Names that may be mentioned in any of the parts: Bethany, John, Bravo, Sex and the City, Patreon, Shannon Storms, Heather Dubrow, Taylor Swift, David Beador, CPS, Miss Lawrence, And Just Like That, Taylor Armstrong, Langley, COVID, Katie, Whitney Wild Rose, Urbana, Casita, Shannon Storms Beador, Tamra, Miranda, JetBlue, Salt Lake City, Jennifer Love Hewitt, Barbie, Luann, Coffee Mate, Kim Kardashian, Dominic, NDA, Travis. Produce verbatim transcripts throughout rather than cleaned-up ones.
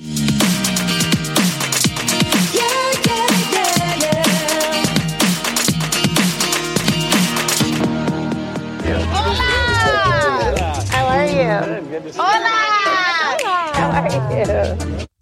Hola! How are you?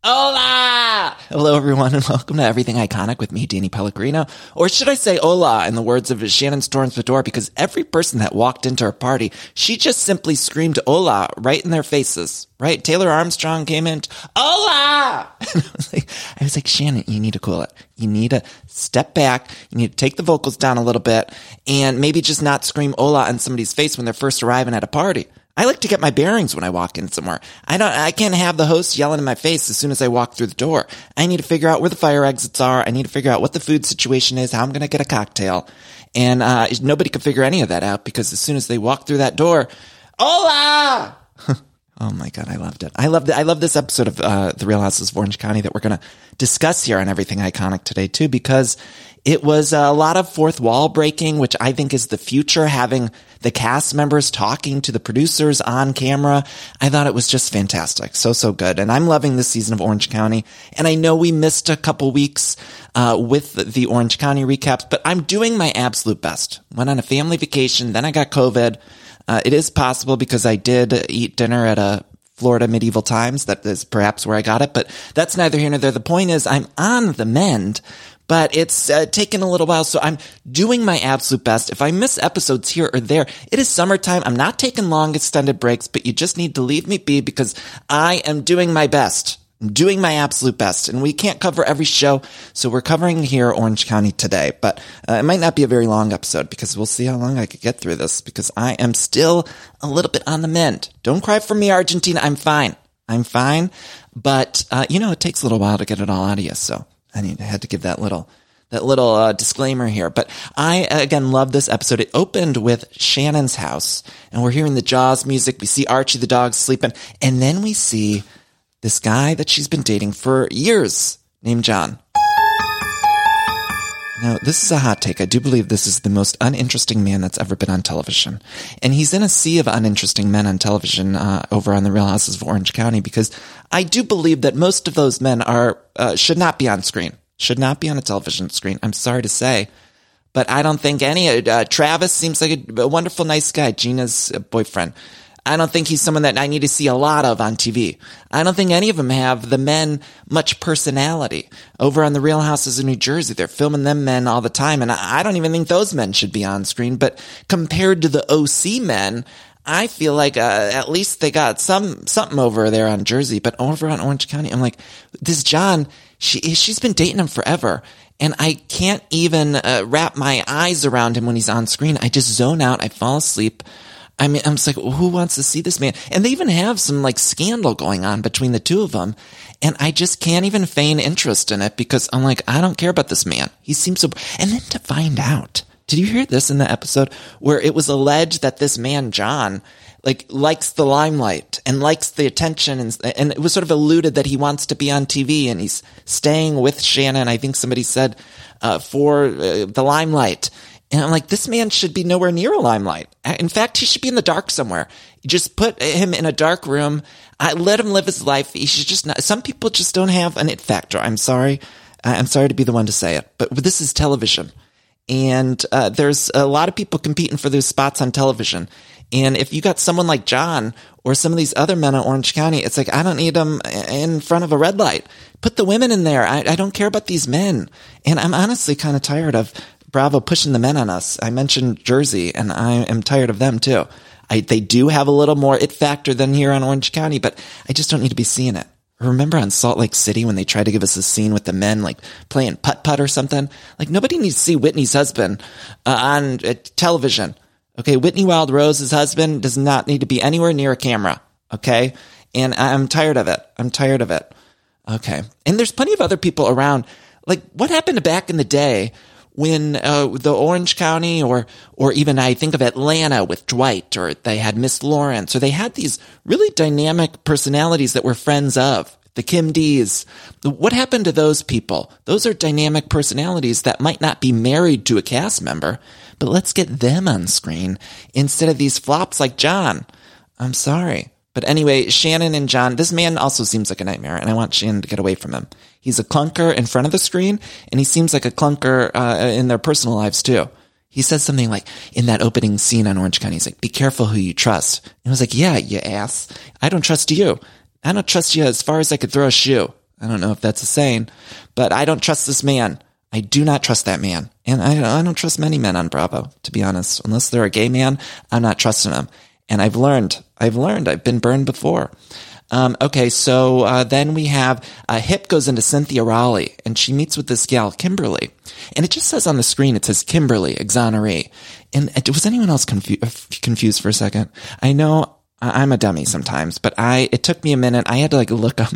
Hola! Hello, everyone, and welcome to Everything Iconic with me, Danny Pellegrino. Or should I say hola in the words of Shannon Storms Beador, because every person that walked into her party, she just simply screamed hola right in their faces, right? Taylor Armstrong came in, hola! And I was like, I was like, Shannon, you need to cool it. You need to step back. You need to take the vocals down a little bit and maybe just not scream hola in somebody's face when they're first arriving at a party. I like to get my bearings when I walk in somewhere. I don't, I can't have the host yelling in my face as soon as I walk through the door. I need to figure out where the fire exits are. I need to figure out what the food situation is, how I'm going to get a cocktail. And, uh, nobody could figure any of that out because as soon as they walk through that door, hola! Oh my God, I loved it. I loved it. I love this episode of, uh, The Real Housewives of Orange County that we're going to discuss here on Everything Iconic today too, because it was a lot of fourth wall breaking, which I think is the future, having the cast members talking to the producers on camera. I thought it was just fantastic. So, so good. And I'm loving this season of Orange County. And I know we missed a couple weeks uh with the Orange County recaps, but I'm doing my absolute best. Went on a family vacation. Then I got COVID. Uh, it is possible because I did eat dinner at a Florida Medieval Times. That is perhaps where I got it, but that's neither here nor there. The point is I'm on the mend. But it's uh, taken a little while, so I'm doing my absolute best. If I miss episodes here or there, it is summertime. I'm not taking long extended breaks, but you just need to leave me be because I am doing my best. I'm doing my absolute best. And we can't cover every show, so we're covering here Orange County today. But uh, it might not be a very long episode because we'll see how long I could get through this because I am still a little bit on the mend. Don't cry for me, Argentina. I'm fine. I'm fine. But, uh, you know, it takes a little while to get it all out of you, so... I need, I had to give that little, that little uh, disclaimer here. But I, again, love this episode. It opened with Shannon's house, and we're hearing the Jaws music. We see Archie the dog sleeping, and then we see this guy that she's been dating for years named John. Now, this is a hot take. I do believe this is the most uninteresting man that's ever been on television. And he's in a sea of uninteresting men on television uh, over on The Real Housewives of Orange County because I do believe that most of those men are uh, should not be on screen, should not be on a television screen. I'm sorry to say, but I don't think any... Uh, Travis seems like a, a wonderful, nice guy, Gina's boyfriend. I don't think he's someone that I need to see a lot of on T V. I don't think any of them have the men much personality. Over on The Real Houses of New Jersey, they're filming them men all the time, and I don't even think those men should be on screen. But compared to the O C men, I feel like uh, at least they got some something over there on Jersey. But over on Orange County, I'm like, this John, she, she's been dating him forever. And I can't even uh, wrap my eyes around him when he's on screen. I just zone out. I fall asleep. I mean, I'm just like, who wants to see this man? And they even have some like scandal going on between the two of them. And I just can't even feign interest in it because I'm like, I don't care about this man. He seems so, and then to find out, did you hear this in the episode where it was alleged that this man, John, like likes the limelight and likes the attention. And, and it was sort of alluded that he wants to be on T V and he's staying with Shannon. I think somebody said, uh, for uh, the limelight. And I'm like, this man should be nowhere near a limelight. In fact, he should be in the dark somewhere. Just put him in a dark room. I let him live his life. He should just not. Some people just don't have an it factor. I'm sorry. I'm sorry to be the one to say it, but this is television. And uh, there's a lot of people competing for those spots on television. And if you got someone like John or some of these other men in Orange County, it's like, I don't need them in front of a red light. Put the women in there. I, I don't care about these men. And I'm honestly kind of tired of Bravo pushing the men on us. I mentioned Jersey, and I am tired of them too. I, they do have a little more it factor than here on Orange County, but I just don't need to be seeing it. Remember on Salt Lake City when they tried to give us a scene with the men like playing putt-putt or something? Like, nobody needs to see Whitney's husband uh, on uh, television. Okay, Whitney Wild Rose's husband does not need to be anywhere near a camera. Okay, and I'm tired of it. I'm tired of it. Okay, and there's plenty of other people around. Like, what happened back in the day when uh, the Orange County or or even I think of Atlanta with Dwight, or they had Miss Lawrence, or they had these really dynamic personalities that we're friends of, the Kim D's. What happened to those people? Those are dynamic personalities that might not be married to a cast member, but let's get them on screen instead of these flops like John. I'm sorry. But anyway, Shannon and John, this man also seems like a nightmare, and I want Shannon to get away from him. He's a clunker in front of the screen, and he seems like a clunker uh, in their personal lives too. He says something like, in that opening scene on Orange County, he's like, be careful who you trust. And I was like, yeah, you ass. I don't trust you. I don't trust you as far as I could throw a shoe. I don't know if that's a saying, but I don't trust this man. I do not trust that man. And I, I don't trust many men on Bravo, to be honest. Unless they're a gay man, I'm not trusting them. And I've learned, I've learned, I've been burned before. Um, okay, so uh, then we have, uh, Hip goes into Cynthia Raleigh, and she meets with this gal, Kimberly. And it just says on the screen, it says Kimberly, exoneree. And uh, was anyone else confu- confused for a second? I know I'm a dummy sometimes, but I it took me a minute. I had to like look up.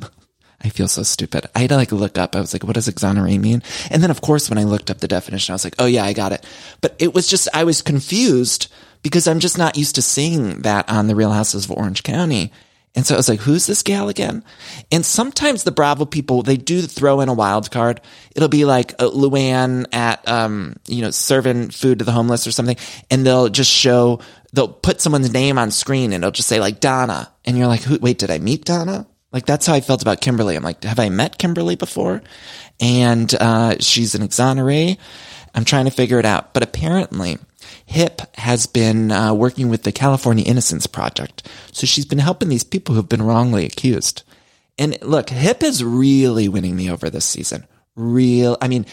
I feel so stupid. I had to like look up. I was like, what does exonerate mean? And then of course, when I looked up the definition, I was like, oh yeah, I got it. But it was just, I was confused because I'm just not used to seeing that on The Real Houses of Orange County. And so I was like, who's this gal again? And sometimes the Bravo people, they do throw in a wild card. It'll be like Luann at, um, you know, serving food to the homeless or something. And they'll just show, they'll put someone's name on screen and it'll just say like Donna. And you're like, who, wait, did I meet Donna? Like, that's how I felt about Kimberly. I'm like, have I met Kimberly before? And uh, she's an exoneree. I'm trying to figure it out. But apparently, Hip has been uh, working with the California Innocence Project. So she's been helping these people who've been wrongly accused. And look, Hip is really winning me over this season. Real, I mean,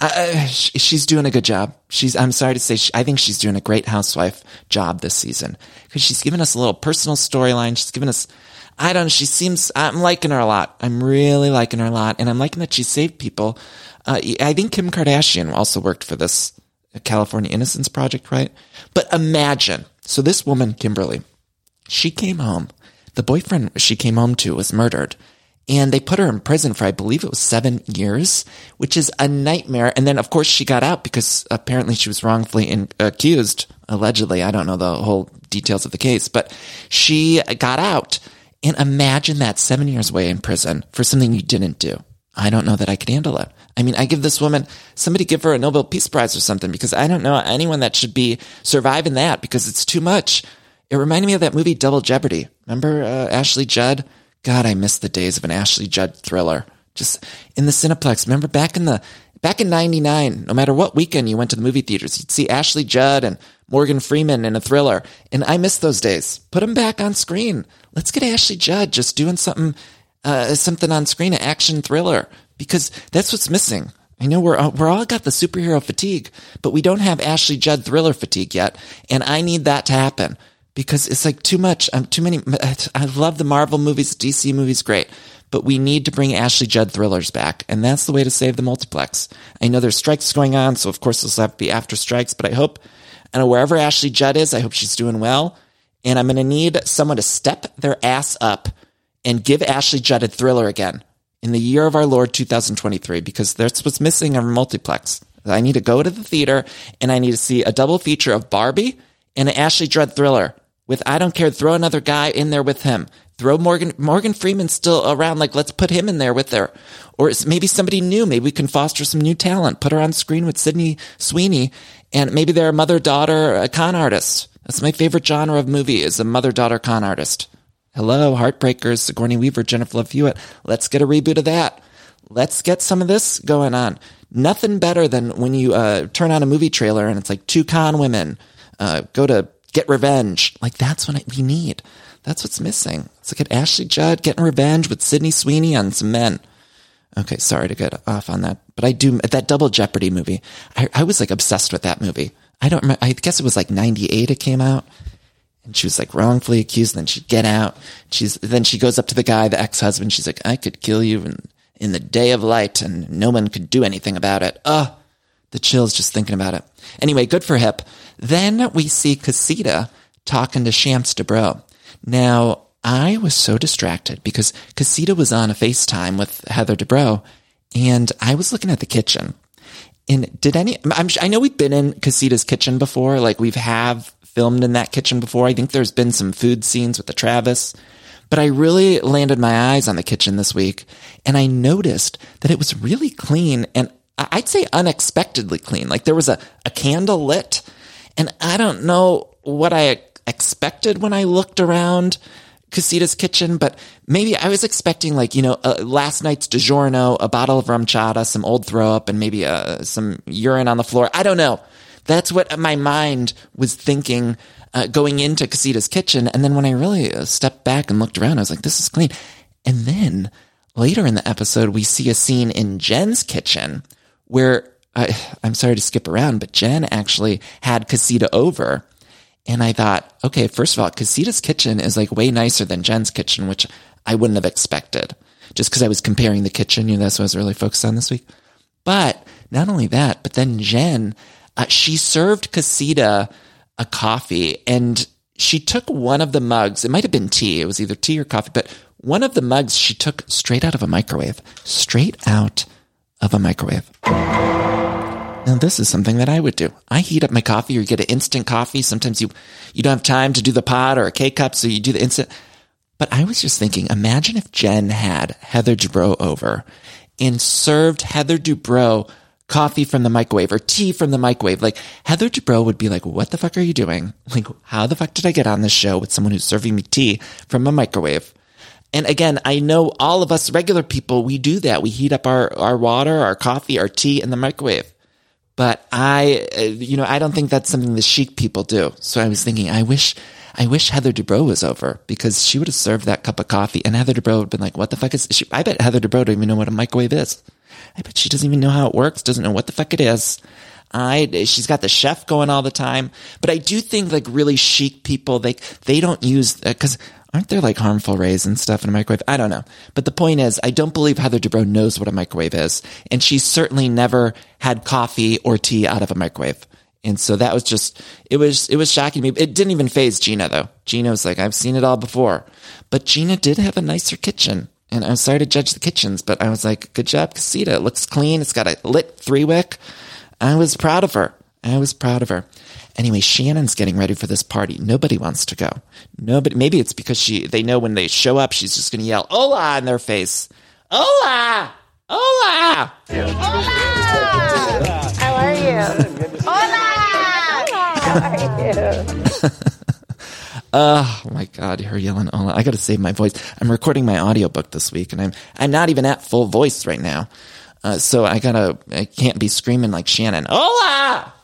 uh, she's doing a good job. She's, I'm sorry to say, she, I think she's doing a great housewife job this season. Because she's given us a little personal storyline. She's given us... I don't know. She seems, I'm liking her a lot. I'm really liking her a lot. And I'm liking that she saved people. Uh, I think Kim Kardashian also worked for this California Innocence Project, right? But imagine. So this woman, Kimberly, she came home. The boyfriend she came home to was murdered. And they put her in prison for, I believe it was seven years, which is a nightmare. And then, of course, she got out because apparently she was wrongfully in- accused. Allegedly. I don't know the whole details of the case. But she got out. And imagine that seven years away in prison for something you didn't do. I don't know that I could handle it. I mean, I give this woman, somebody give her a Nobel Peace Prize or something, because I don't know anyone that should be surviving that, because it's too much. It reminded me of that movie Double Jeopardy. Remember uh, Ashley Judd? God, I miss the days of an Ashley Judd thriller. Just in the Cineplex. Remember back in the back in ninety-nine, no matter what weekend you went to the movie theaters, you'd see Ashley Judd and Morgan Freeman in a thriller. And I miss those days. Put them back on screen. Let's get Ashley Judd just doing something, uh, something on screen, an action thriller, because that's what's missing. I know we're, we're all got the superhero fatigue, but we don't have Ashley Judd thriller fatigue yet. And I need that to happen because it's like too much. I'm too many. I love the Marvel movies, D C movies. Great. But we need to bring Ashley Judd thrillers back, and that's the way to save the multiplex. I know there's strikes going on, so of course this will have to be after strikes, but I hope, I know wherever Ashley Judd is, I hope she's doing well. And I'm going to need someone to step their ass up and give Ashley Judd a thriller again in the year of our Lord two thousand twenty-three, because that's what's missing in our multiplex. I need to go to the theater, and I need to see a double feature of Barbie and an Ashley Judd thriller with, I don't care, throw another guy in there with him. Throw Morgan, Morgan Freeman still around. Like, let's put him in there with her. Or maybe somebody new. Maybe we can foster some new talent. Put her on screen with Sydney Sweeney. And maybe they're a mother-daughter a con artist. That's my favorite genre of movie, is a mother-daughter con artist. Hello, Heartbreakers, Sigourney Weaver, Jennifer Love Hewitt. Let's get a reboot of that. Let's get some of this going on. Nothing better than when you uh, turn on a movie trailer and it's like two con women uh, go to get revenge. Like, that's what we need. That's what's missing. Let's look at Ashley Judd getting revenge with Sydney Sweeney on some men. Okay, sorry to get off on that, but I do that Double Jeopardy movie. I, I was like obsessed with that movie. I don't remember. I guess it was like ninety-eight it came out, and she was like wrongfully accused. And then she'd get out. She's then she goes up to the guy, the ex-husband. She's like, "I could kill you in, in the day of light, and no one could do anything about it." Ugh, the chills just thinking about it. Anyway, good for Hip. Then we see Casita talking to Shannon Storms. Now, I was so distracted because Casita was on a FaceTime with Heather Dubrow, and I was looking at the kitchen. And did any, I'm, I know we've been in Casita's kitchen before. Like, we've have filmed in that kitchen before. I think there's been some food scenes with the Travis, but I really landed my eyes on the kitchen this week. And I noticed that it was really clean, and I'd say unexpectedly clean. Like, there was a, a candle lit, and I don't know what I expected when I looked around Casita's kitchen, but maybe I was expecting, like, you know, uh, last night's DiGiorno, a bottle of rum chata, some old throw up, and maybe uh, some urine on the floor. I don't know. That's what my mind was thinking uh, going into Casita's kitchen. And then when I really stepped back and looked around, I was like, this is clean. And then later in the episode, we see a scene in Jen's kitchen where I, I'm sorry to skip around, but Jen actually had Casita over. And I thought, okay, first of all, Casita's kitchen is like way nicer than Jen's kitchen, which I wouldn't have expected just because I was comparing the kitchen. You know, that's what I was really focused on this week. But not only that, but then Jen, uh, she served Casita a coffee, and she took one of the mugs. It might have been tea. It was either tea or coffee, but one of the mugs she took straight out of a microwave, straight out of a microwave. Now, this is something that I would do. I heat up my coffee, or you get an instant coffee. Sometimes you, you don't have time to do the pot or a K-cup, so you do the instant. But I was just thinking, imagine if Jen had Heather Dubrow over and served Heather Dubrow coffee from the microwave or tea from the microwave. Like, Heather Dubrow would be like, what the fuck are you doing? Like, how the fuck did I get on this show with someone who's serving me tea from a microwave? And again, I know all of us regular people, we do that. We heat up our, our water, our coffee, our tea in the microwave. But I, you know, I don't think that's something the chic people do. So I was thinking, I wish, I wish Heather Dubrow was over, because she would have served that cup of coffee, and Heather Dubrow would have been like, what the fuck is she? I bet Heather Dubrow don't even know what a microwave is. I bet she doesn't even know how it works, doesn't know what the fuck it is. I, she's got the chef going all the time. But I do think, like, really chic people, they, they don't use, uh, cause aren't there like harmful rays and stuff in a microwave? I don't know. But the point is, I don't believe Heather Dubrow knows what a microwave is. And she certainly never had coffee or tea out of a microwave. And so that was just, it was, it was shocking to me. It didn't even faze Gina, though. Gina was like, I've seen it all before. But Gina did have a nicer kitchen. And I'm sorry to judge the kitchens, but I was like, good job, Casita. It looks clean. It's got a lit three wick. I was proud of her. I was proud of her. Anyway, Shannon's getting ready for this party. Nobody wants to go. Nobody. Maybe it's because she. They know when they show up, she's just going to yell "Hola" in their face. Hola, hola, hola. How are you? Hola. How are you? Oh my God, her yelling hola. I got to save my voice. I'm recording my audiobook this week, and I'm I'm not even at full voice right now, uh, so I gotta. I can't be screaming like Shannon. Hola.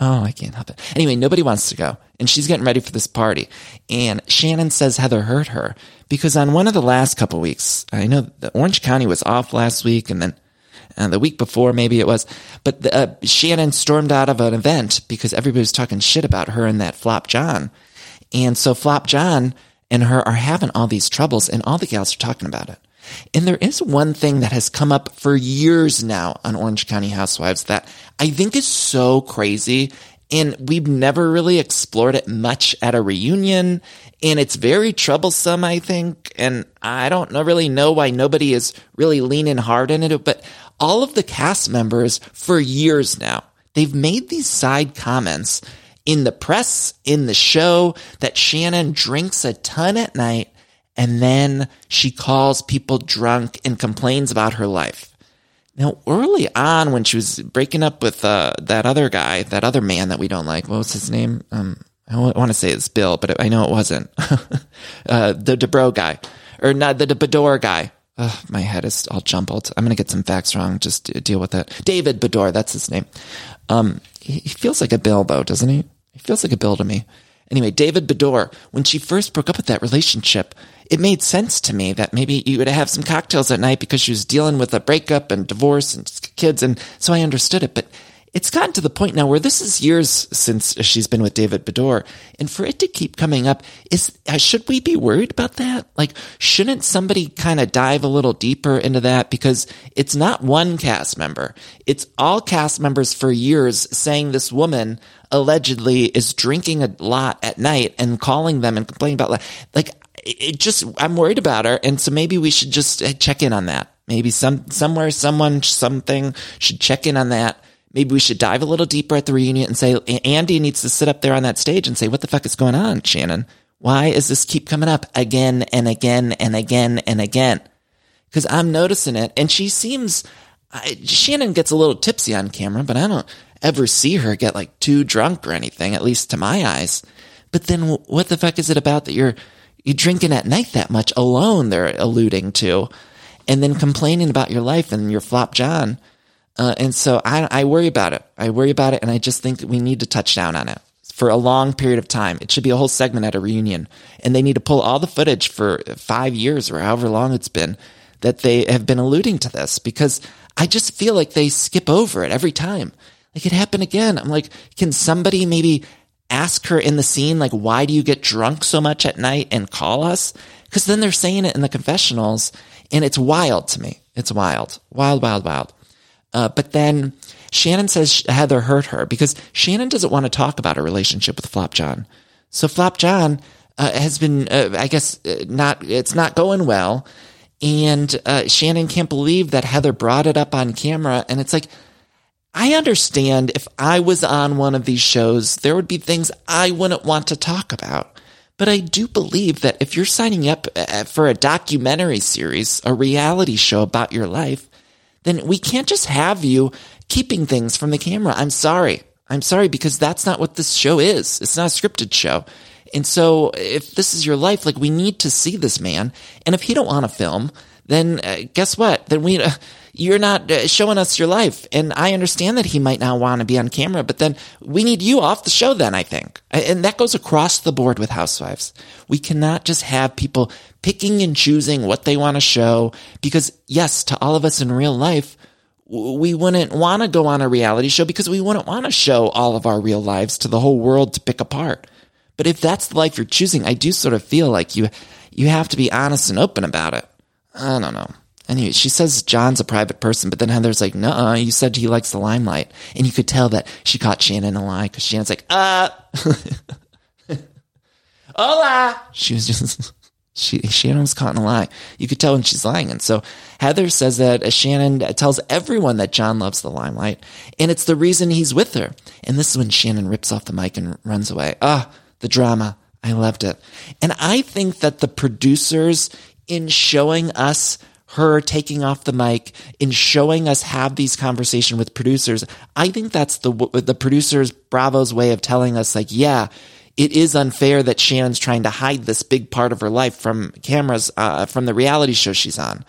Oh, I can't help it. Anyway, nobody wants to go, and she's getting ready for this party. And Shannon says Heather hurt her because on one of the last couple weeks, I know the Orange County was off last week, and then uh, the week before maybe it was, but the, uh, Shannon stormed out of an event because everybody was talking shit about her and that Flop John. And so Flop John and her are having all these troubles, and all the gals are talking about it. And there is one thing that has come up for years now on Orange County Housewives that I think is so crazy, and we've never really explored it much at a reunion, and it's very troublesome, I think, and I don't really know why nobody is really leaning hard into it, but all of the cast members for years now, they've made these side comments in the press, in the show, that Shannon drinks a ton at night, and then she calls people drunk and complains about her life. Now, early on when she was breaking up with uh, that other guy, that other man that we don't like, what was his name? Um, I want to say it's Bill, but I know it wasn't. uh, the Dubrow guy. Or not, the Beador guy. Ugh, my head is all jumbled. I'm going to get some facts wrong. Just deal with it. David Beador, that's his name. Um, he feels like a Bill, though, doesn't he? He feels like a bill to me. Anyway, David Beador, when she first broke up with that relationship, it made sense to me that maybe you would have some cocktails at night because she was dealing with a breakup and divorce and kids, and so I understood it. But it's gotten to the point now where this is years since she's been with David Beador, and for it to keep coming up, is should we be worried about that? Like, shouldn't somebody kind of dive a little deeper into that? Because it's not one cast member. It's all cast members for years saying this woman allegedly is drinking a lot at night and calling them and complaining about that. Like, it just, I'm worried about her, and so maybe we should just check in on that. Maybe some somewhere, someone, something should check in on that. Maybe we should dive a little deeper at the reunion and say, Andy needs to sit up there on that stage and say, what the fuck is going on, Shannon? Why is this keep coming up again and again and again and again? Because I'm noticing it. And she seems, I, Shannon gets a little tipsy on camera, but I don't ever see her get like too drunk or anything, at least to my eyes. But then what the fuck is it about that you're, you're drinking at night that much alone, they're alluding to, and then complaining about your life and your flop John. Uh, and so I, I worry about it. I worry about it, and I just think that we need to touch down on it for a long period of time. It should be a whole segment at a reunion, and they need to pull all the footage for five years or however long it's been that they have been alluding to this, because I just feel like they skip over it every time. Like, it happened again. I'm like, can somebody maybe ask her in the scene, like, why do you get drunk so much at night and call us? Because then they're saying it in the confessionals, and it's wild to me. It's wild, wild, wild, wild. Uh, but then Shannon says Heather hurt her because Shannon doesn't want to talk about her relationship with Flop John. So Flop John uh, has been, uh, I guess, uh, not. It's not going well. And uh, Shannon can't believe that Heather brought it up on camera. And it's like, I understand if I was on one of these shows, there would be things I wouldn't want to talk about. But I do believe that if you're signing up for a documentary series, a reality show about your life, then we can't just have you keeping things from the camera. I'm sorry. I'm sorry, because that's not what this show is. It's not a scripted show. And so if this is your life, like, we need to see this man. And if he don't want to film, then uh, guess what? Then we, uh, you're not uh, showing us your life. And I understand that he might not want to be on camera, but then we need you off the show then, I think. And that goes across the board with Housewives. We cannot just have people picking and choosing what they want to show, because yes, to all of us in real life, we wouldn't want to go on a reality show because we wouldn't want to show all of our real lives to the whole world to pick apart. But if that's the life you're choosing, I do sort of feel like you you have to be honest and open about it. I don't know. Anyway, she says John's a private person, but then Heather's like, "Nuh-uh, you said he likes the limelight." And you could tell that she caught Shannon in a lie, because Shannon's like, uh, hola. She was just... She, Shannon was caught in a lie. You could tell when she's lying. And so Heather says that Shannon tells everyone that John loves the limelight, and it's the reason he's with her. And this is when Shannon rips off the mic and runs away. Ah, oh, the drama. I loved it. And I think that the producers, in showing us her taking off the mic, in showing us have these conversations with producers, I think that's the the producers, Bravo's way of telling us, like, yeah, it is unfair that Shannon's trying to hide this big part of her life from cameras, uh, from the reality show she's on.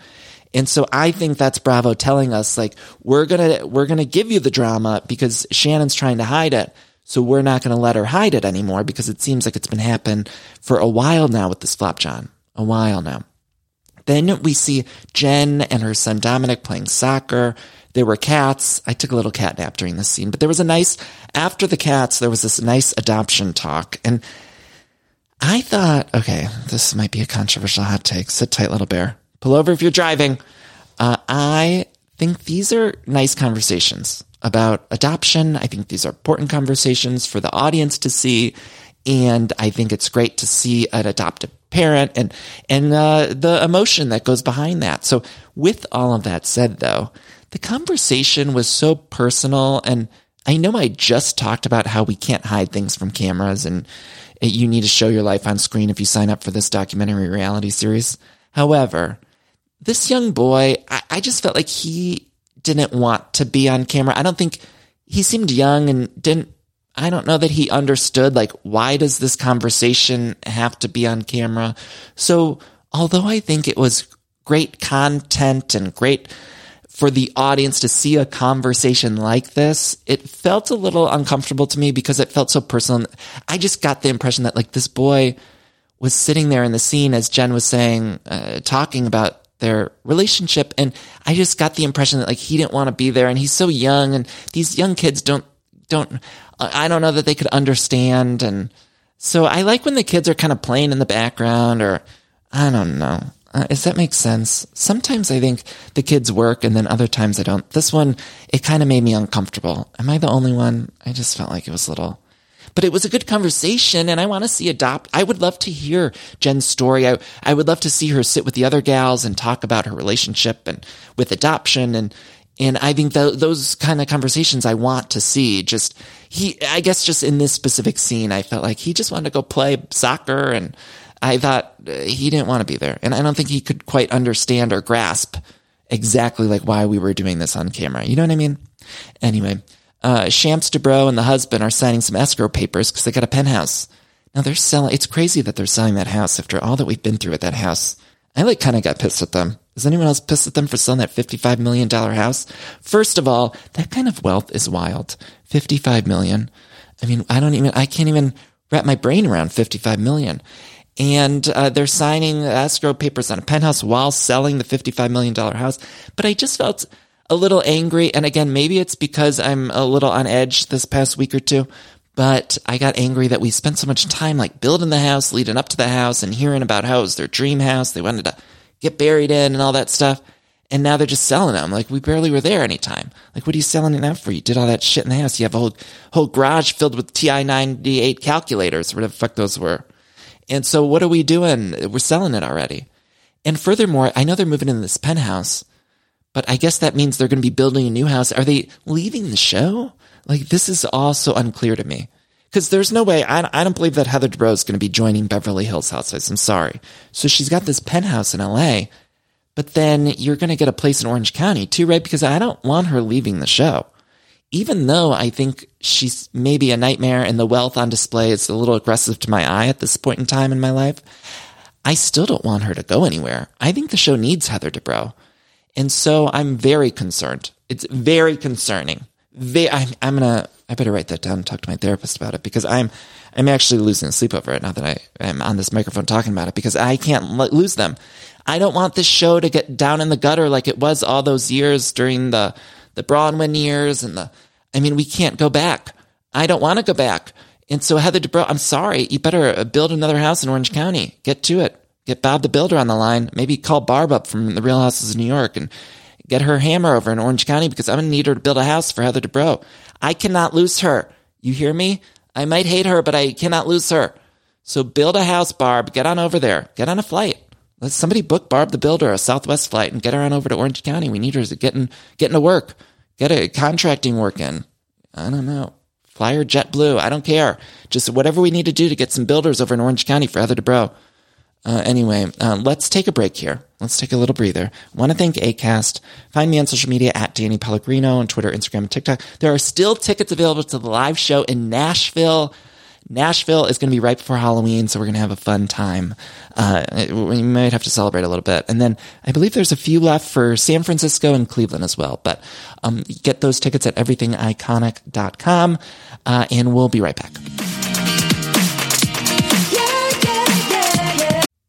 And so I think that's Bravo telling us, like, we're going to, we're going to give you the drama because Shannon's trying to hide it. So we're not going to let her hide it anymore, because it seems like it's been happening for a while now with this Flop John, a while now. Then we see Jen and her son Dominic playing soccer. There were cats. I took a little cat nap during this scene, but there was a nice, after the cats, there was this nice adoption talk. And I thought, okay, this might be a controversial hot take. Sit tight, little bear. Pull over if you're driving. Uh, I think these are nice conversations about adoption. I think these are important conversations for the audience to see. And I think it's great to see an adoptive parent and, and uh, the emotion that goes behind that. So with all of that said, though, the conversation was so personal, and I know I just talked about how we can't hide things from cameras and you need to show your life on screen if you sign up for this documentary reality series. However, this young boy, I, I just felt like he didn't want to be on camera. I don't think he seemed young and didn't, I don't know that he understood, like, why does this conversation have to be on camera? So although I think it was great content and great for the audience to see a conversation like this, it felt a little uncomfortable to me because it felt so personal. I just got the impression that like this boy was sitting there in the scene as Jen was saying, uh, talking about their relationship. And I just got the impression that like, he didn't want to be there and he's so young and these young kids don't, don't, I don't know that they could understand. And so I like when the kids are kind of playing in the background or I don't know. Uh, does that make sense? Sometimes I think the kids work and then other times I don't. This one, it kind of made me uncomfortable. Am I the only one? I just felt like it was little, but it was a good conversation and I want to see adopt. I would love to hear Jen's story. I, I would love to see her sit with the other gals and talk about her relationship and with adoption. And, and I think th- those kind of conversations I want to see. Just he, I guess just in this specific scene, I felt like he just wanted to go play soccer and I thought he didn't want to be there. And I don't think he could quite understand or grasp exactly like why we were doing this on camera. You know what I mean? Anyway, uh, Shams Dubrow and the husband are signing some escrow papers because they got a penthouse. Now they're selling, it's crazy that they're selling that house after all that we've been through at that house. I like kind of got pissed at them. Is anyone else pissed at them for selling that fifty-five million dollars house? First of all, that kind of wealth is wild. fifty-five million dollars. I mean, I don't even, I can't even wrap my brain around fifty-five million dollars. And uh, they're signing escrow papers on a penthouse while selling the fifty-five million dollars house. But I just felt a little angry. And again, maybe it's because I'm a little on edge this past week or two. But I got angry that we spent so much time like building the house, leading up to the house and hearing about how it was their dream house. They wanted to get buried in and all that stuff. And now they're just selling them. Like, we barely were there any time. Like, what are you selling it now for? You did all that shit in the house. You have a whole, whole garage filled with T I ninety-eight calculators, whatever the fuck those were. And so what are we doing? We're selling it already. And furthermore, I know they're moving into this penthouse, but I guess that means they're going to be building a new house. Are they leaving the show? Like, this is all so unclear to me. Because there's no way, I, I don't believe that Heather Dubrow is going to be joining Beverly Hills Housewives. I'm sorry. So she's got this penthouse in L A, but then you're going to get a place in Orange County too, right? Because I don't want her leaving the show. Even though I think she's maybe a nightmare and the wealth on display is a little aggressive to my eye at this point in time in my life, I still don't want her to go anywhere. I think the show needs Heather Dubrow. And so I'm very concerned. It's very concerning. They, I'm, I'm going to, I better write that down and talk to my therapist about it because I'm, I'm actually losing sleep over it now that I am on this microphone talking about it because I can't lo- lose them. I don't want this show to get down in the gutter like it was all those years during the, the Bronwyn years and the, I mean, we can't go back. I don't want to go back. And so Heather Dubrow, I'm sorry, you better build another house in Orange County. Get to it. Get Bob the Builder on the line. Maybe call Barb up from The Real Houses of New York and get her hammer over in Orange County because I'm going to need her to build a house for Heather Dubrow. I cannot lose her. You hear me? I might hate her, but I cannot lose her. So build a house, Barb. Get on over there. Get on a flight. Let somebody book Barb the Builder, a Southwest flight, and get her on over to Orange County. We need her to get, in, get into work. Get a contracting work in. I don't know. Fly her JetBlue. I don't care. Just whatever we need to do to get some builders over in Orange County for Heather Dubrow. Uh, anyway, uh, let's take a break here. Let's take a little breather. Want to thank ACAST. Find me on social media at Danny Pellegrino on Twitter, Instagram, and TikTok. There are still tickets available to the live show in Nashville. Nashville is going to be right before Halloween, so we're going to have a fun time. Uh, we might have to celebrate a little bit. And then I believe there's a few left for San Francisco and Cleveland as well. But um, get those tickets at everything iconic dot com, uh, and we'll be right back.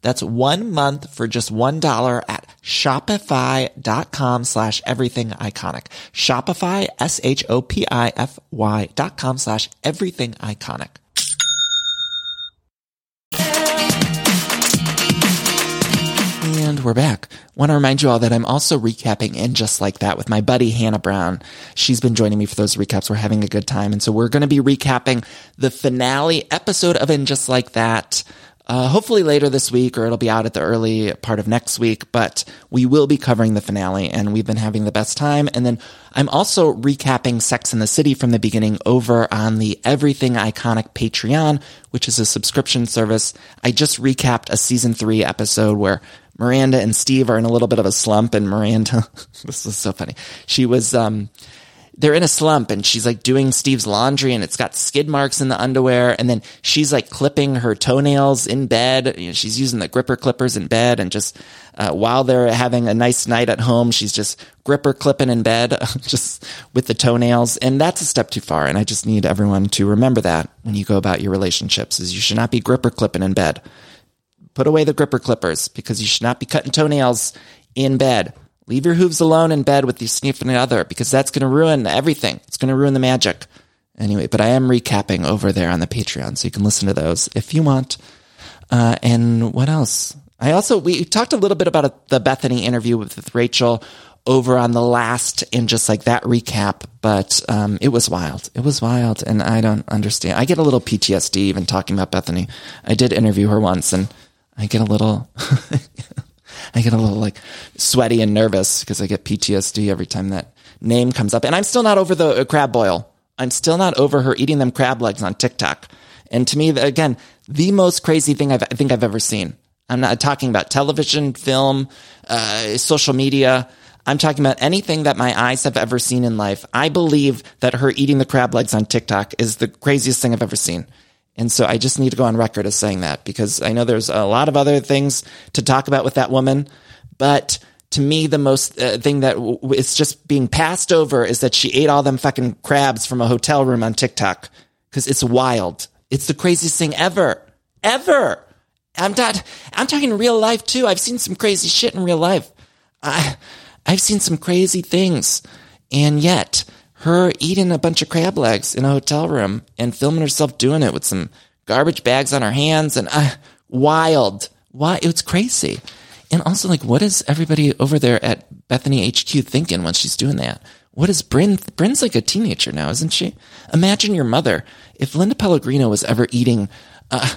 That's one month for just one dollar at shopify.com slash everything iconic. Shopify, S H O P I F Y dot com slash everything iconic. And we're back. Want to remind you all that I'm also recapping In Just Like That with my buddy Hannah Brown. She's been joining me for those recaps. We're having a good time. And so we're going to be recapping the finale episode of In Just Like That. Uh, hopefully later this week, or it'll be out at the early part of next week, but we will be covering the finale, and we've been having the best time. And then I'm also recapping Sex and the City from the beginning over on the Everything Iconic Patreon, which is a subscription service. I just recapped a season three episode where Miranda and Steve are in a little bit of a slump, and Miranda, this is so funny. She was, um, they're in a slump and she's like doing Steve's laundry and it's got skid marks in the underwear. And then she's like clipping her toenails in bed. You know, she's using the gripper clippers in bed, and just uh, while they're having a nice night at home, she's just gripper clipping in bed just with the toenails. And that's a step too far. And I just need everyone to remember that when you go about your relationships, is you should not be gripper clipping in bed. Put away the gripper clippers, because you should not be cutting toenails in bed. Leave your hooves alone in bed with your sniffing other, because that's going to ruin everything. It's going to ruin the magic. Anyway, but I am recapping over there on the Patreon, so you can listen to those if you want. Uh, and what else? I also, we talked a little bit about a, the Bethany interview with, with Rachel over on the last And Just Like That recap, but um, it was wild. It was wild, and I don't understand. I get a little P T S D even talking about Bethany. I did interview her once, and I get a little... I get a little like sweaty and nervous because I get P T S D every time that name comes up. And I'm still not over the uh, crab boil. I'm still not over her eating them crab legs on TikTok. And to me, again, the most crazy thing I've, I think I've ever seen. I'm not talking about television, film, uh, social media. I'm talking about anything that my eyes have ever seen in life. I believe that her eating the crab legs on TikTok is the craziest thing I've ever seen. And so I just need to go on record as saying that, because I know there's a lot of other things to talk about with that woman. But to me, the most uh, thing that w- is just being passed over is that she ate all them fucking crabs from a hotel room on TikTok, because it's wild. It's the craziest thing ever, ever. I'm not, I'm talking real life too. I've seen some crazy shit in real life. I, I've seen some crazy things. And yet... her eating a bunch of crab legs in a hotel room and filming herself doing it with some garbage bags on her hands, and uh, wild. Why? It's crazy. And also, like, what is everybody over there at Bethany H Q thinking when she's doing that? What is Bryn? Bryn's like a teenager now, isn't she? Imagine your mother. If Linda Pellegrino was ever eating uh,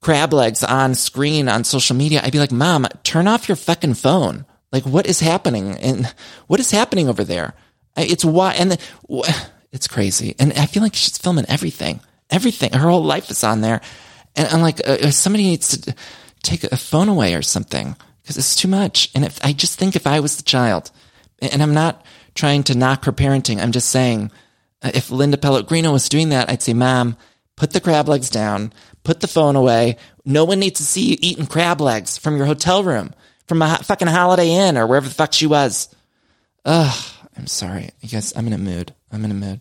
crab legs on screen, on social media, I'd be like, Mom, turn off your fucking phone. Like, what is happening? And what is happening over there? It's why, and the, it's crazy. And I feel like she's filming everything, everything. Her whole life is on there. And I'm like, uh, somebody needs to take a phone away or something, because it's too much. And if, I just think if I was the child, and I'm not trying to knock her parenting, I'm just saying, uh, if Linda Pellegrino was doing that, I'd say, Mom, put the crab legs down, put the phone away. No one needs to see you eating crab legs from your hotel room, from a fucking Holiday Inn or wherever the fuck she was. Ugh, I'm sorry. You guys, I'm in a mood. I'm in a mood.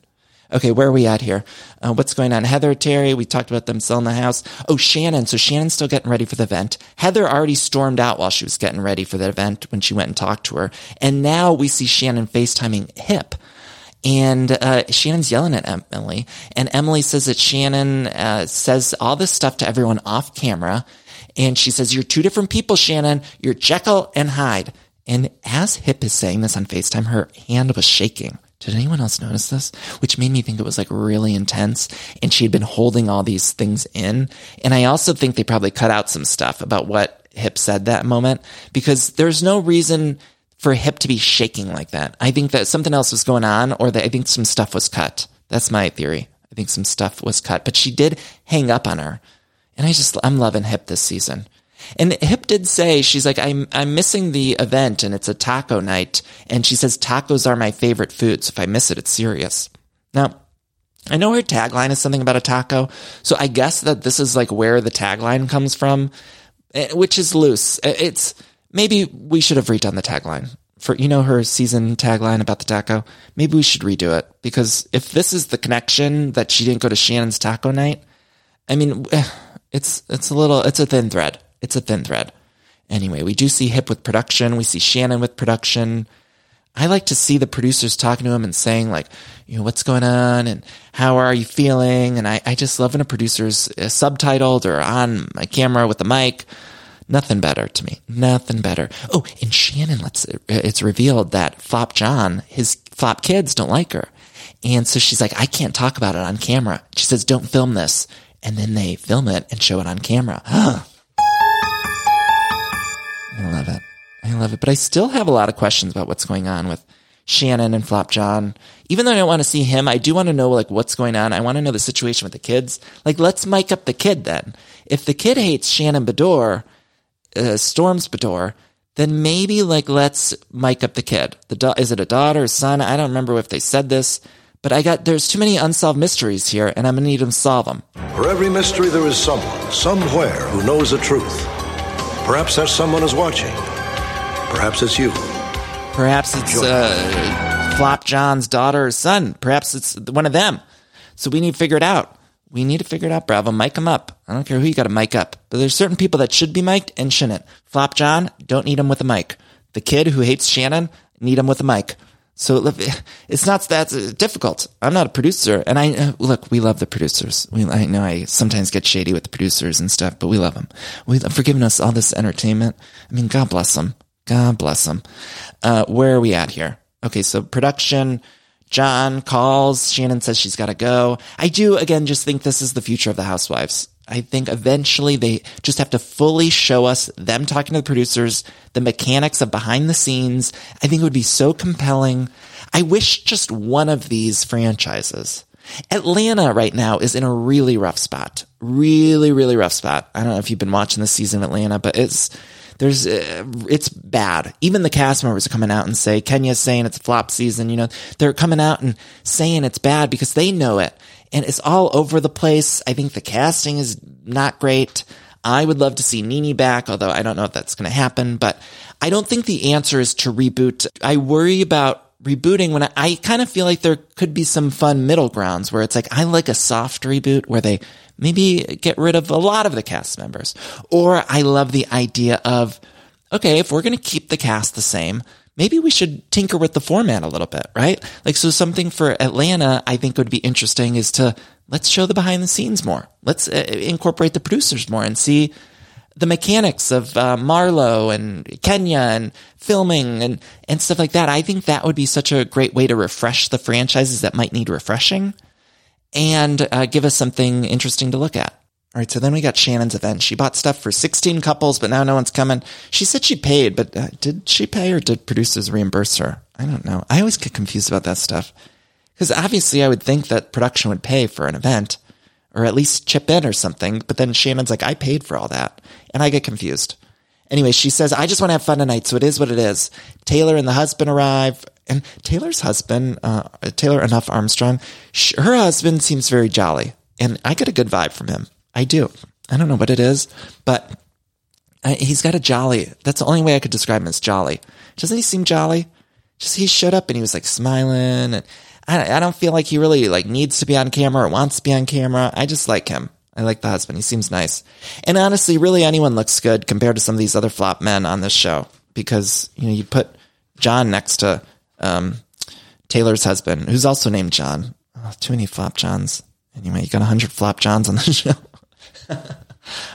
Okay, where are we at here? Uh, what's going on? Heather, Terry, we talked about them selling the house. Oh, Shannon. So Shannon's still getting ready for the event. Heather already stormed out while she was getting ready for the event when she went and talked to her. And now we see Shannon FaceTiming Hip. And uh, Shannon's yelling at Emily. And Emily says that Shannon uh, says all this stuff to everyone off camera. And she says, you're two different people, Shannon. You're Jekyll and Hyde. And as Hip is saying this on FaceTime, her hand was shaking. Did anyone else notice this? Which made me think it was like really intense. And she had been holding all these things in. And I also think they probably cut out some stuff about what Hip said that moment, because there's no reason for Hip to be shaking like that. I think that something else was going on, or that I think some stuff was cut. That's my theory. I think some stuff was cut, but she did hang up on her. And I just, I'm loving Hip this season. And Hip did say, she's like, I'm I'm missing the event and it's a taco night. And she says, tacos are my favorite food. So if I miss it, it's serious. Now, I know her tagline is something about a taco. So I guess that this is like where the tagline comes from, which is loose. It's maybe we should have redone the tagline for, you know, her season tagline about the taco. Maybe we should redo it, because if this is the connection that she didn't go to Shannon's taco night, I mean, it's it's a little, it's a thin thread. It's a thin thread. Anyway, we do see Hip with production. We see Shannon with production. I like to see the producers talking to him and saying, like, you know, what's going on and how are you feeling? And I, I just love when a producer's subtitled or on my camera with a mic. Nothing better to me. Nothing better. Oh, and Shannon, let's, it's revealed that Flop John, his Flop kids don't like her. And so she's like, I can't talk about it on camera. She says, don't film this. And then they film it and show it on camera. Huh. I love it. I love it. But I still have a lot of questions about what's going on with Shannon and Flop John. Even though I don't want to see him, I do want to know, like, what's going on. I want to know the situation with the kids. Like, let's mic up the kid then. If the kid hates Shannon Beador, uh, Storms Beador, then maybe, like, let's mic up the kid. The do- Is it a daughter, a son? I don't remember if they said this. But I got there's too many unsolved mysteries here, and I'm going to need them to solve them. For every mystery, there is someone, somewhere, who knows the truth. Perhaps that someone is watching. Perhaps it's you. Perhaps it's uh, Flop John's daughter or son. Perhaps it's one of them. So we need to figure it out. We need to figure it out, Bravo. Mic them up. I don't care who you got to mic up. But there's certain people that should be mic'd and shouldn't. Flop John, don't need him with a mic. The kid who hates Shannon, need him with a mic. So it's not that difficult. I'm not a producer. And I, look, we love the producers. We, I know I sometimes get shady with the producers and stuff, but we love them. We, for giving us all this entertainment. I mean, God bless them. God bless them. Uh, where are we at here? Okay. So production, John calls, Shannon says she's got to go. I do, again, just think this is the future of the Housewives. I think eventually they just have to fully show us them talking to the producers, the mechanics of behind the scenes. I think it would be so compelling. I wish just one of these franchises. Atlanta right now is in a really rough spot. Really, really rough spot. I don't know if you've been watching this season of Atlanta, but it's there's uh, it's bad. Even the cast members are coming out and say, Kenya's saying it's a flop season. You know, they're coming out and saying it's bad because they know it. And it's all over the place. I think the casting is not great. I would love to see Nene back, although I don't know if that's going to happen. But I don't think the answer is to reboot. I worry about rebooting when I, I kind of feel like there could be some fun middle grounds where it's like, I like a soft reboot where they maybe get rid of a lot of the cast members. Or I love the idea of, okay, if we're going to keep the cast the same, maybe we should tinker with the format a little bit, right? Like, so something for Atlanta I think would be interesting is to, let's show the behind the scenes more. Let's uh, incorporate the producers more and see the mechanics of uh, Marlo and Kenya and filming and, and stuff like that. I think that would be such a great way to refresh the franchises that might need refreshing and uh, give us something interesting to look at. All right, so then we got Shannon's event. She bought stuff for sixteen couples, but now no one's coming. She said she paid, but uh, did she pay or did producers reimburse her? I don't know. I always get confused about that stuff because obviously I would think that production would pay for an event or at least chip in or something, but then Shannon's like, I paid for all that, and I get confused. Anyway, she says, I just want to have fun tonight, so it is what it is. Taylor and the husband arrive, and Taylor's husband, uh, Taylor Enough Armstrong, she, her husband seems very jolly, and I get a good vibe from him. I do. I don't know what it is, but I, he's got a jolly. That's the only way I could describe him, as jolly. Doesn't he seem jolly? Just he showed up and he was like smiling, and I, I don't feel like he really like needs to be on camera or wants to be on camera. I just like him. I like the husband. He seems nice. And honestly, really anyone looks good compared to some of these other flop men on this show, because, you know, you put John next to um, Taylor's husband, who's also named John. Oh, too many flop Johns. Anyway, you got a hundred flop Johns on the show.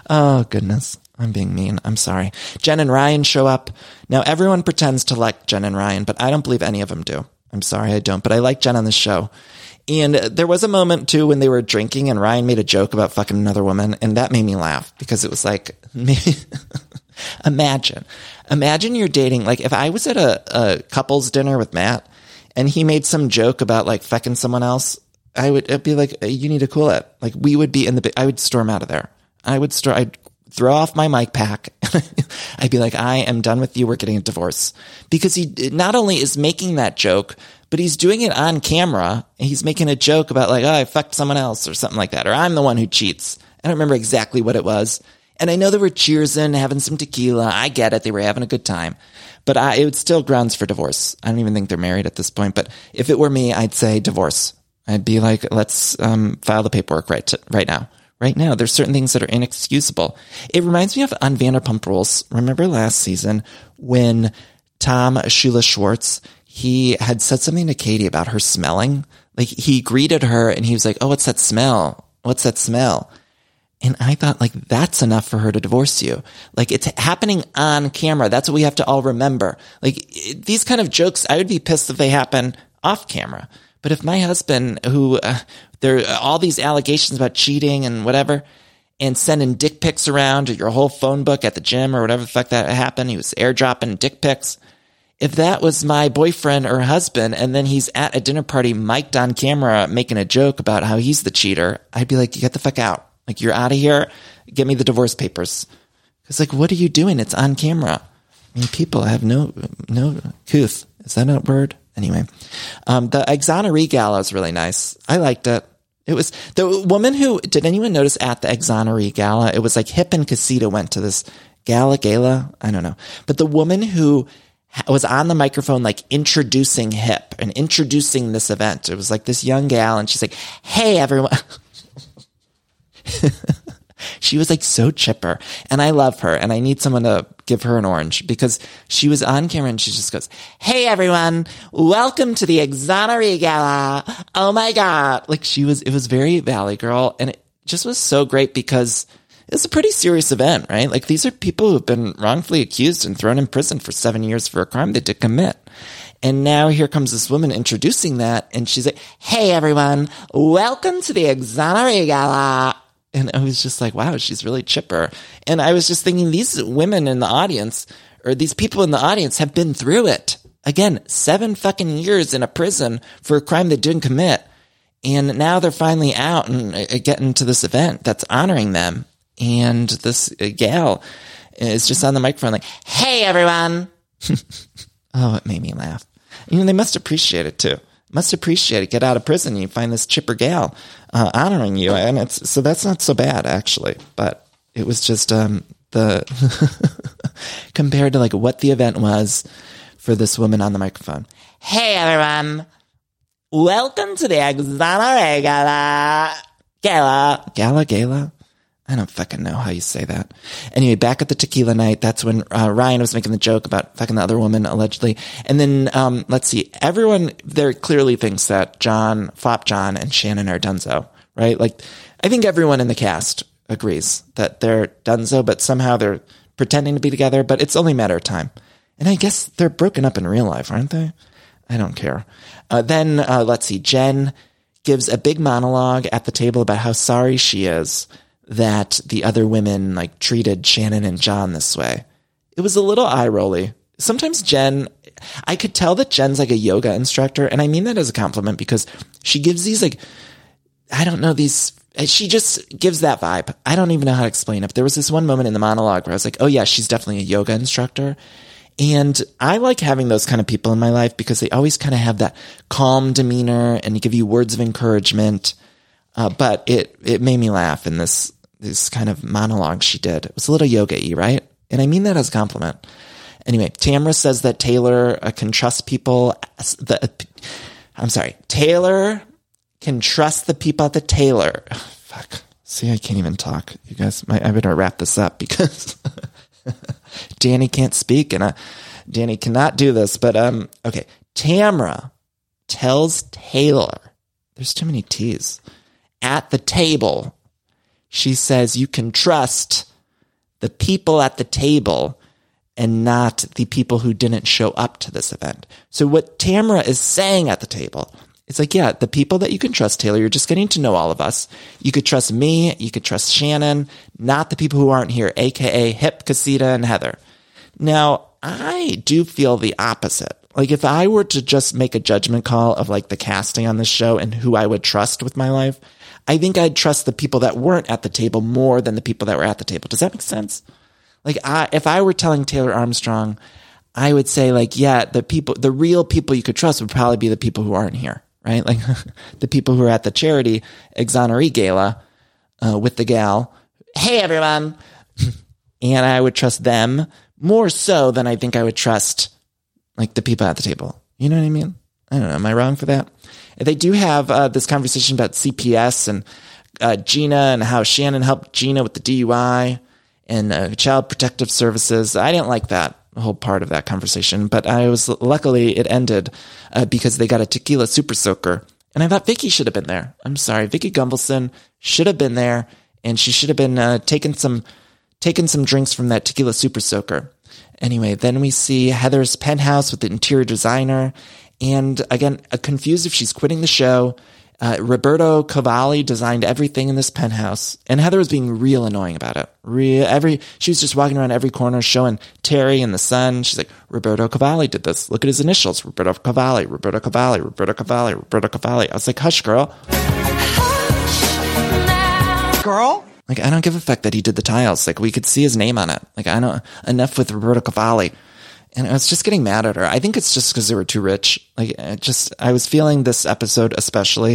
Oh, goodness. I'm being mean. I'm sorry. Jen and Ryan show up. Now, everyone pretends to like Jen and Ryan, but I don't believe any of them do. I'm sorry, I don't. But I like Jen on this show. And there was a moment, too, when they were drinking and Ryan made a joke about fucking another woman. And that made me laugh, because it was like, imagine. Imagine you're dating. Like, if I was at a, a couple's dinner with Matt and he made some joke about, like, fucking someone else, I would it'd be like, you need to cool it. Like, we would be in the – I would storm out of there. I would storm – I'd throw off my mic pack. I'd be like, I am done with you. We're getting a divorce. Because he not only is making that joke – but he's doing it on camera, and he's making a joke about, like, oh, I fucked someone else or something like that, or I'm the one who cheats. I don't remember exactly what it was. And I know there were cheers in, having some tequila. I get it. They were having a good time. But I, it was still grounds for divorce. I don't even think they're married at this point. But if it were me, I'd say divorce. I'd be like, let's um, file the paperwork right to, right now. Right now, there's certain things that are inexcusable. It reminds me of on Vanderpump Rules. Remember last season when Tom Shula Schwartz, he had said something to Katie about her smelling. Like, he greeted her and he was like, oh, what's that smell? What's that smell? And I thought, like, that's enough for her to divorce you. Like, it's happening on camera. That's what we have to all remember. Like, these kind of jokes, I would be pissed if they happen off camera. But if my husband, who uh, there are all these allegations about cheating and whatever, and sending dick pics around, or your whole phone book at the gym or whatever the fuck that happened, he was airdropping dick pics. If that was my boyfriend or husband, and then he's at a dinner party, mic'd on camera, making a joke about how he's the cheater, I'd be like, you get the fuck out. Like, you're out of here. Get me the divorce papers. Because, like, what are you doing? It's on camera. I mean, people have no, no couth. Is that a word? Anyway, um, the exoneree gala is really nice. I liked it. It was the woman who, did anyone notice at the exoneree gala? It was like Hip and Casita went to this gala, gala. I don't know. But the woman who was on the microphone, like, introducing Hip and introducing this event. It was like this young gal, and she's like, hey, everyone. She was like so chipper, and I love her, and I need someone to give her an orange, because she was on camera and she just goes, hey, everyone, welcome to the Exoneree Gala. Oh my God. Like, she was, it was very Valley Girl, and it just was so great, because it's a pretty serious event, right? Like, these are people who have been wrongfully accused and thrown in prison for seven years for a crime they did commit. And now here comes this woman introducing that, and she's like, hey, everyone, welcome to the Exoneree Gala. And I was just like, wow, she's really chipper. And I was just thinking, these women in the audience, or these people in the audience, have been through it. Again, seven fucking years in a prison for a crime they didn't commit. And now they're finally out and getting to this event that's honoring them. And this gal is just on the microphone like, hey, everyone. Oh, it made me laugh. You know, they must appreciate it, too. Must appreciate it. Get out of prison. You find this chipper gal uh, honoring you. And it's so that's not so bad, actually. But it was just um, the compared to, like, what the event was for this woman on the microphone. Hey, everyone. Welcome to the Exoneree Gala. Gala. Gala, gala. I don't fucking know how you say that. Anyway, back at the tequila night, that's when uh, Ryan was making the joke about fucking the other woman, allegedly. And then, um, let's see, everyone there clearly thinks that John, Flop John, and Shannon are dunzo, right? Like, I think everyone in the cast agrees that they're dunzo, but somehow they're pretending to be together, but it's only a matter of time. And I guess they're broken up in real life, aren't they? I don't care. Uh, then, uh, let's see, Jen gives a big monologue at the table about how sorry she is that the other women, like, treated Shannon and John this way. It was a little eye-rolly. Sometimes Jen, I could tell that Jen's like a yoga instructor, and I mean that as a compliment, because she gives these, like, I don't know, these, she just gives that vibe. I don't even know how to explain it. There was this one moment in the monologue where I was like, oh yeah, she's definitely a yoga instructor. And I like having those kind of people in my life, because they always kind of have that calm demeanor and give you words of encouragement. Uh, but it, it made me laugh in this this kind of monologue she did. It was a little yoga-y, right? And I mean that as a compliment. Anyway, Tamra says that Taylor uh, can trust people. The, uh, I'm sorry. Taylor can trust the people at the Taylor. Oh, fuck. See, I can't even talk. You guys, my, I better wrap this up because Danny can't speak and I, Danny cannot do this. But, um, okay. Tamra tells Taylor, there's too many T's, at the table, she says, you can trust the people at the table and not the people who didn't show up to this event. So what Tamra is saying at the table, it's like, yeah, the people that you can trust, Taylor, you're just getting to know all of us. You could trust me. You could trust Shannon, not the people who aren't here, A K A Hip, Casita, and Heather. Now, I do feel the opposite. Like if I were to just make a judgment call of like the casting on this show and who I would trust with my life, I think I'd trust the people that weren't at the table more than the people that were at the table. Does that make sense? Like I, if I were telling Taylor Armstrong, I would say like, yeah, the people, the real people you could trust would probably be the people who aren't here, right? Like the people who are at the charity exoneree gala uh, with the gal. Hey, everyone. And I would trust them more so than I think I would trust like the people at the table. You know what I mean? I don't know. Am I wrong for that? They do have uh, this conversation about C P S and uh, Gina and how Shannon helped Gina with the D U I and uh, child protective services. I didn't like that whole part of that conversation, but I was luckily it ended uh, because they got a tequila super soaker. And I thought Vicky should have been there. I'm sorry. Vicky Gumbelson should have been there and she should have been uh, taking some, taking some drinks from that tequila super soaker. Anyway, then we see Heather's penthouse with the interior designer. And again, confused if she's quitting the show. Uh, Roberto Cavalli designed everything in this penthouse. And Heather was being real annoying about it. Real, every she was just walking around every corner showing Terry and the sun. She's like, Roberto Cavalli did this. Look at his initials. Roberto Cavalli, Roberto Cavalli, Roberto Cavalli, Roberto Cavalli. I was like, hush, girl. Hush now. Girl? Like, I don't give a fuck that he did the tiles. Like, we could see his name on it. Like, I don't, enough with Roberto Cavalli. And I was just getting mad at her. I think it's just because they were too rich. Like, I just, I was feeling this episode especially.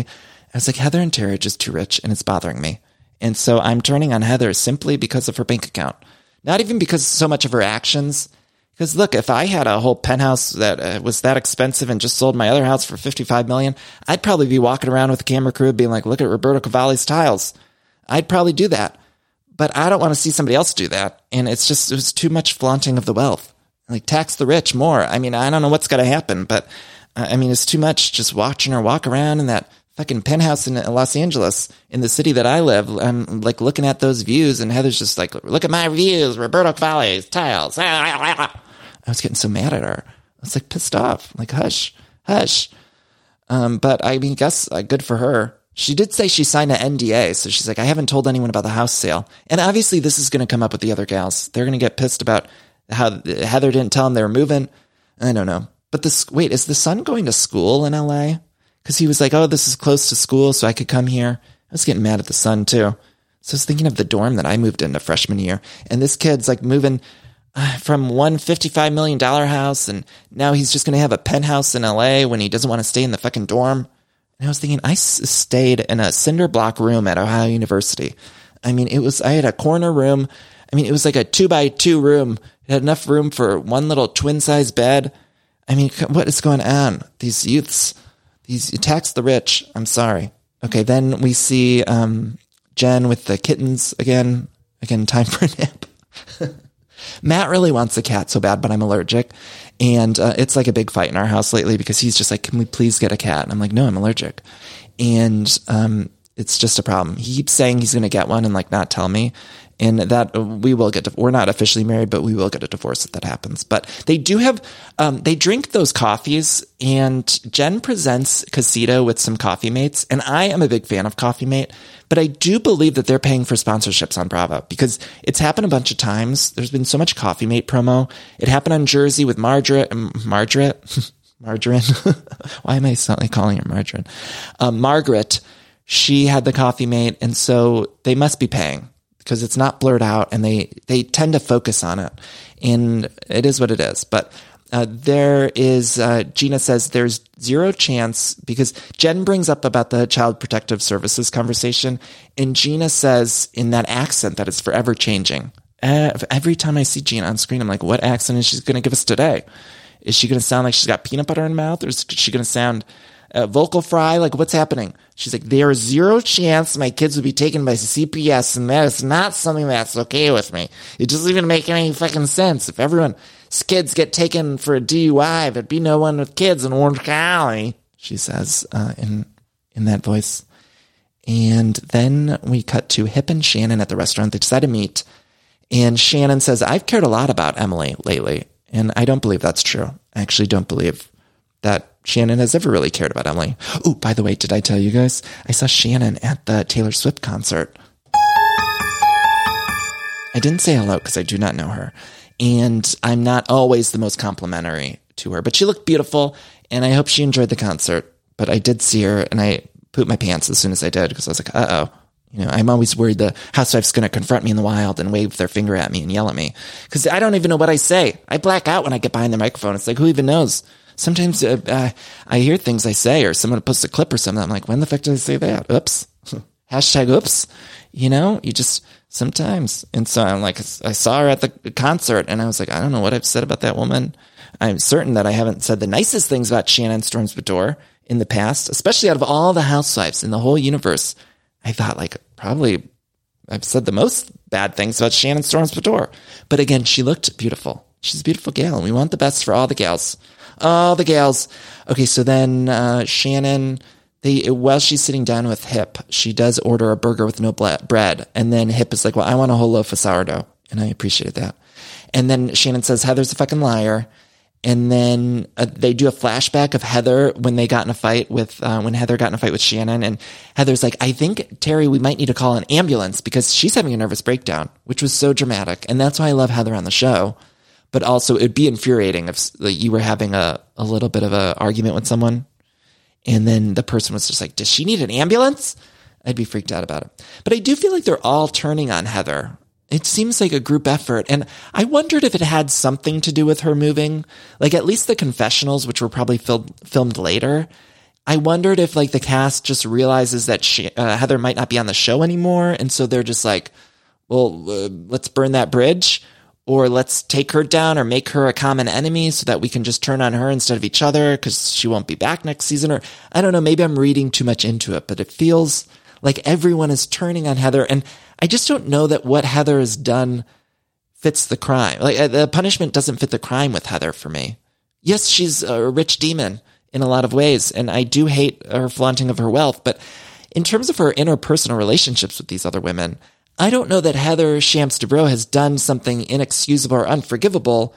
I was like, Heather and Terry are just too rich and it's bothering me. And so I'm turning on Heather simply because of her bank account. Not even because so much of her actions. Because look, if I had a whole penthouse that uh, was that expensive and just sold my other house for fifty-five million dollars, I'd probably be walking around with a camera crew being like, look at Roberto Cavalli's tiles. I'd probably do that. But I don't want to see somebody else do that. And it's just, it was too much flaunting of the wealth. Like, tax the rich more. I mean, I don't know what's going to happen, but uh, I mean, it's too much just watching her walk around in that fucking penthouse in Los Angeles, in the city that I live. I'm like looking at those views, and Heather's just like, look at my views, Roberto Cavalli's tiles. I was getting so mad at her. I was like pissed off, like, hush, hush. Um, but I mean, guess uh, good for her. She did say she signed an N D A, so she's like, I haven't told anyone about the house sale. And obviously, this is going to come up with the other gals. They're going to get pissed about how Heather didn't tell him they were moving. I don't know. But this, wait, is the son going to school in L A? Because he was like, oh, this is close to school, so I could come here. I was getting mad at the son, too. So I was thinking of the dorm that I moved into freshman year. And this kid's like moving from one fifty-five million dollars house, and now he's just going to have a penthouse in L A when he doesn't want to stay in the fucking dorm. And I was thinking, I s- stayed in a cinder block room at Ohio University. I mean, it was, I had a corner room. I mean, it was like a two by two room. It had enough room for one little twin size bed. I mean, what is going on? These youths, these tax the rich. I'm sorry. Okay. Then we see, um, Jen with the kittens again, again, time for a nap. Matt really wants a cat so bad, but I'm allergic. And uh, it's like a big fight in our house lately because he's just like, can we please get a cat? And I'm like, no, I'm allergic. And, um, it's just a problem. He keeps saying he's going to get one and like not tell me. And that we will get, we're not officially married, but we will get a divorce if that happens. But they do have, um, they drink those coffees, and Jen presents Casita with some Coffee Mates. And I am a big fan of Coffee Mate, but I do believe that they're paying for sponsorships on Bravo because it's happened a bunch of times. There's been so much Coffee Mate promo. It happened on Jersey with Margaret, Margaret, Margarine. Why am I suddenly calling her Margarine? Uh, Margaret, she had the Coffee Mate. And so they must be paying, because it's not blurred out, and they, they tend to focus on it, and it is what it is. But Uh, there is, uh, Gina says there's zero chance because Jen brings up about the Child Protective Services conversation. And Gina says in that accent that is forever changing. Uh, every time I see Gina on screen, I'm like, what accent is she going to give us today? Is she going to sound like she's got peanut butter in her mouth? Or is she going to sound uh, vocal fry? Like, what's happening? She's like, there is zero chance my kids would be taken by C P S. And that is not something that's okay with me. It doesn't even make any fucking sense. If everyone's kids get taken for a D U I, there'd be no one with kids in Orange County, she says uh, in in that voice. And then we cut to Hip and Shannon at the restaurant. They decide to meet. And Shannon says, I've cared a lot about Emily lately. And I don't believe that's true. I actually don't believe that Shannon has ever really cared about Emily. Oh, by the way, did I tell you guys? I saw Shannon at the Taylor Swift concert. I didn't say hello because I do not know her. And I'm not always the most complimentary to her. But she looked beautiful, and I hope she enjoyed the concert. But I did see her, and I pooped my pants as soon as I did because I was like, uh-oh. You know, I'm always worried the housewife's going to confront me in the wild and wave their finger at me and yell at me because I don't even know what I say. I black out when I get behind the microphone. It's like, who even knows? Sometimes uh, uh, I hear things I say or someone posts a clip or something. I'm like, when the fuck did I say that? Oops. Hashtag oops. You know, you just sometimes. And so I'm like, I saw her at the concert and I was like, I don't know what I've said about that woman. I'm certain that I haven't said the nicest things about Shannon Storms Beador in the past, especially out of all the housewives in the whole universe. I thought, like, probably I've said the most bad things about Shannon Storms Beador. But again, she looked beautiful. She's a beautiful gal, and we want the best for all the gals. All the gals. Okay, so then uh, Shannon, they, while she's sitting down with Hip, she does order a burger with no ble- bread. And then Hip is like, well, I want a whole loaf of sourdough. And I appreciate that. And then Shannon says, Heather's a fucking liar. And then uh, they do a flashback of Heather when they got in a fight with, uh, when Heather got in a fight with Shannon. And Heather's like, I think, Terry, we might need to call an ambulance because she's having a nervous breakdown, which was so dramatic. And that's why I love Heather on the show. But also it'd be infuriating if like, you were having a, a little bit of an argument with someone. And then the person was just like, does she need an ambulance? I'd be freaked out about it. But I do feel like they're all turning on Heather. It seems like a group effort. And I wondered if it had something to do with her moving, like at least the confessionals, which were probably fil- filmed later. I wondered if like the cast just realizes that she, uh, Heather might not be on the show anymore. And so they're just like, well, uh, let's burn that bridge or let's take her down or make her a common enemy so that we can just turn on her instead of each other because she won't be back next season. Or I don't know, maybe I'm reading too much into it, but it feels like everyone is turning on Heather. And I just don't know that what Heather has done fits the crime. Like uh, the punishment doesn't fit the crime with Heather for me. Yes, she's a rich demon in a lot of ways, and I do hate her flaunting of her wealth. But in terms of her interpersonal relationships with these other women, I don't know that Heather Shams Dubrow has done something inexcusable or unforgivable.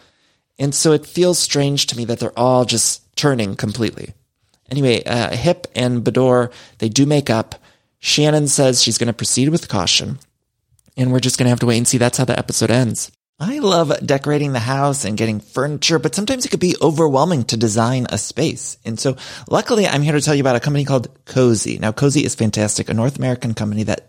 And so it feels strange to me that they're all just turning completely. Anyway, uh, Hip and Beador, they do make up. Shannon says she's going to proceed with caution. And we're just going to have to wait and see. That's how the episode ends. I love decorating the house and getting furniture, but sometimes it could be overwhelming to design a space. And so luckily, I'm here to tell you about a company called Cozy. Now, Cozy is fantastic, a North American company that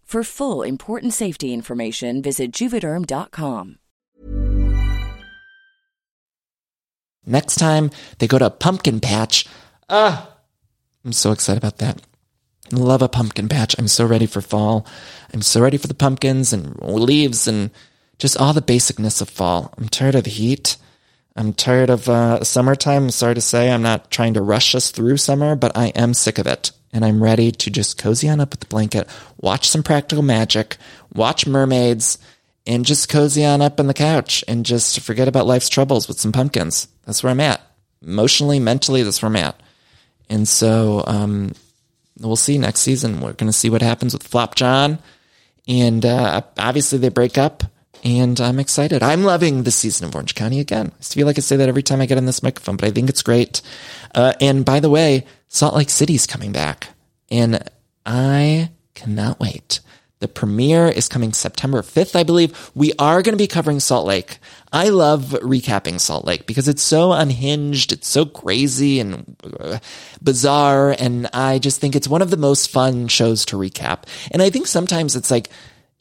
For full, important safety information, visit Juvederm dot com. Next time, they go to a pumpkin patch. Ah, I'm so excited about that. I love a pumpkin patch. I'm so ready for fall. I'm so ready for the pumpkins and leaves and just all the basicness of fall. I'm tired of the heat. I'm tired of uh, summertime. I'm sorry to say, I'm not trying to rush us through summer, but I am sick of it. And I'm ready to just cozy on up with the blanket, watch some Practical Magic, watch mermaids, and just cozy on up on the couch and just forget about life's troubles with some pumpkins. That's where I'm at. Emotionally, mentally, that's where I'm at. And so um, we'll see next season. We're going to see what happens with Flop John. And uh, obviously they break up, and I'm excited. I'm loving this season of Orange County again. I feel like I say that every time I get on this microphone, but I think it's great. Uh, and by the way, Salt Lake City's coming back, and I cannot wait. The premiere is coming September fifth, I believe. We are going to be covering Salt Lake. I love recapping Salt Lake because it's so unhinged, it's so crazy and bizarre, and I just think it's one of the most fun shows to recap. And I think sometimes it's like,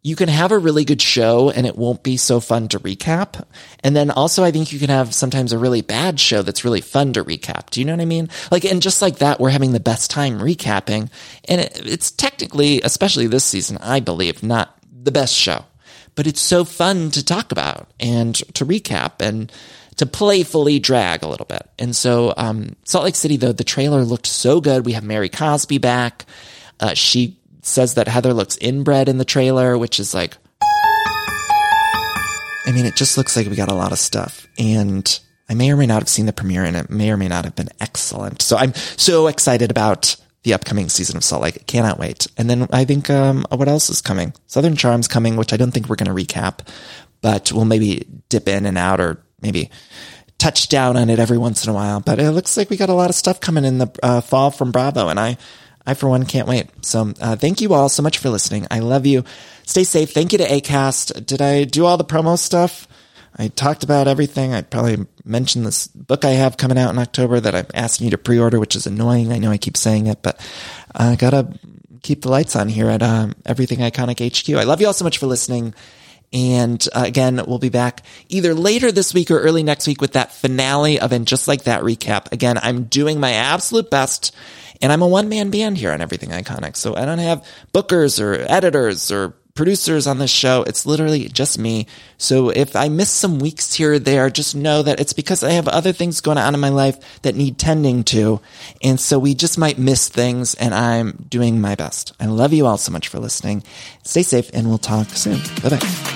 you can have a really good show and it won't be so fun to recap. And then also I think you can have sometimes a really bad show that's really fun to recap. Do you know what I mean? Like, and just like that, we're having the best time recapping. And it, it's technically, especially this season, I believe, not the best show, but it's so fun to talk about and to recap and to playfully drag a little bit. And so um, Salt Lake City, though, the trailer looked so good. We have Mary Cosby back. Uh, she says that Heather looks inbred in the trailer, which is like, I mean, it just looks like we got a lot of stuff, and I may or may not have seen the premiere, and it may or may not have been excellent. So I'm so excited about the upcoming season of Salt Lake. I cannot wait. And then I think, um, what else is coming? Southern Charm's coming, which I don't think we're going to recap, but we'll maybe dip in and out, or maybe touch down on it every once in a while. But it looks like we got a lot of stuff coming in the uh, fall from Bravo. And I, I, for one, can't wait. So uh, thank you all so much for listening. I love you. Stay safe. Thank you to ACAST. Did I do all the promo stuff? I talked about everything. I probably mentioned this book I have coming out in October that I'm asking you to pre-order, which is annoying. I know I keep saying it, but I got to keep the lights on here at um, Everything Iconic H Q. I love you all so much for listening. And uh, again, we'll be back either later this week or early next week with that finale of And Just Like That recap. Again, I'm doing my absolute best, and I'm a one-man band here on Everything Iconic. So I don't have bookers or editors or producers on this show. It's literally just me. So if I miss some weeks here or there, just know that it's because I have other things going on in my life that need tending to. And so we just might miss things, and I'm doing my best. I love you all so much for listening. Stay safe, and we'll talk soon. Bye-bye.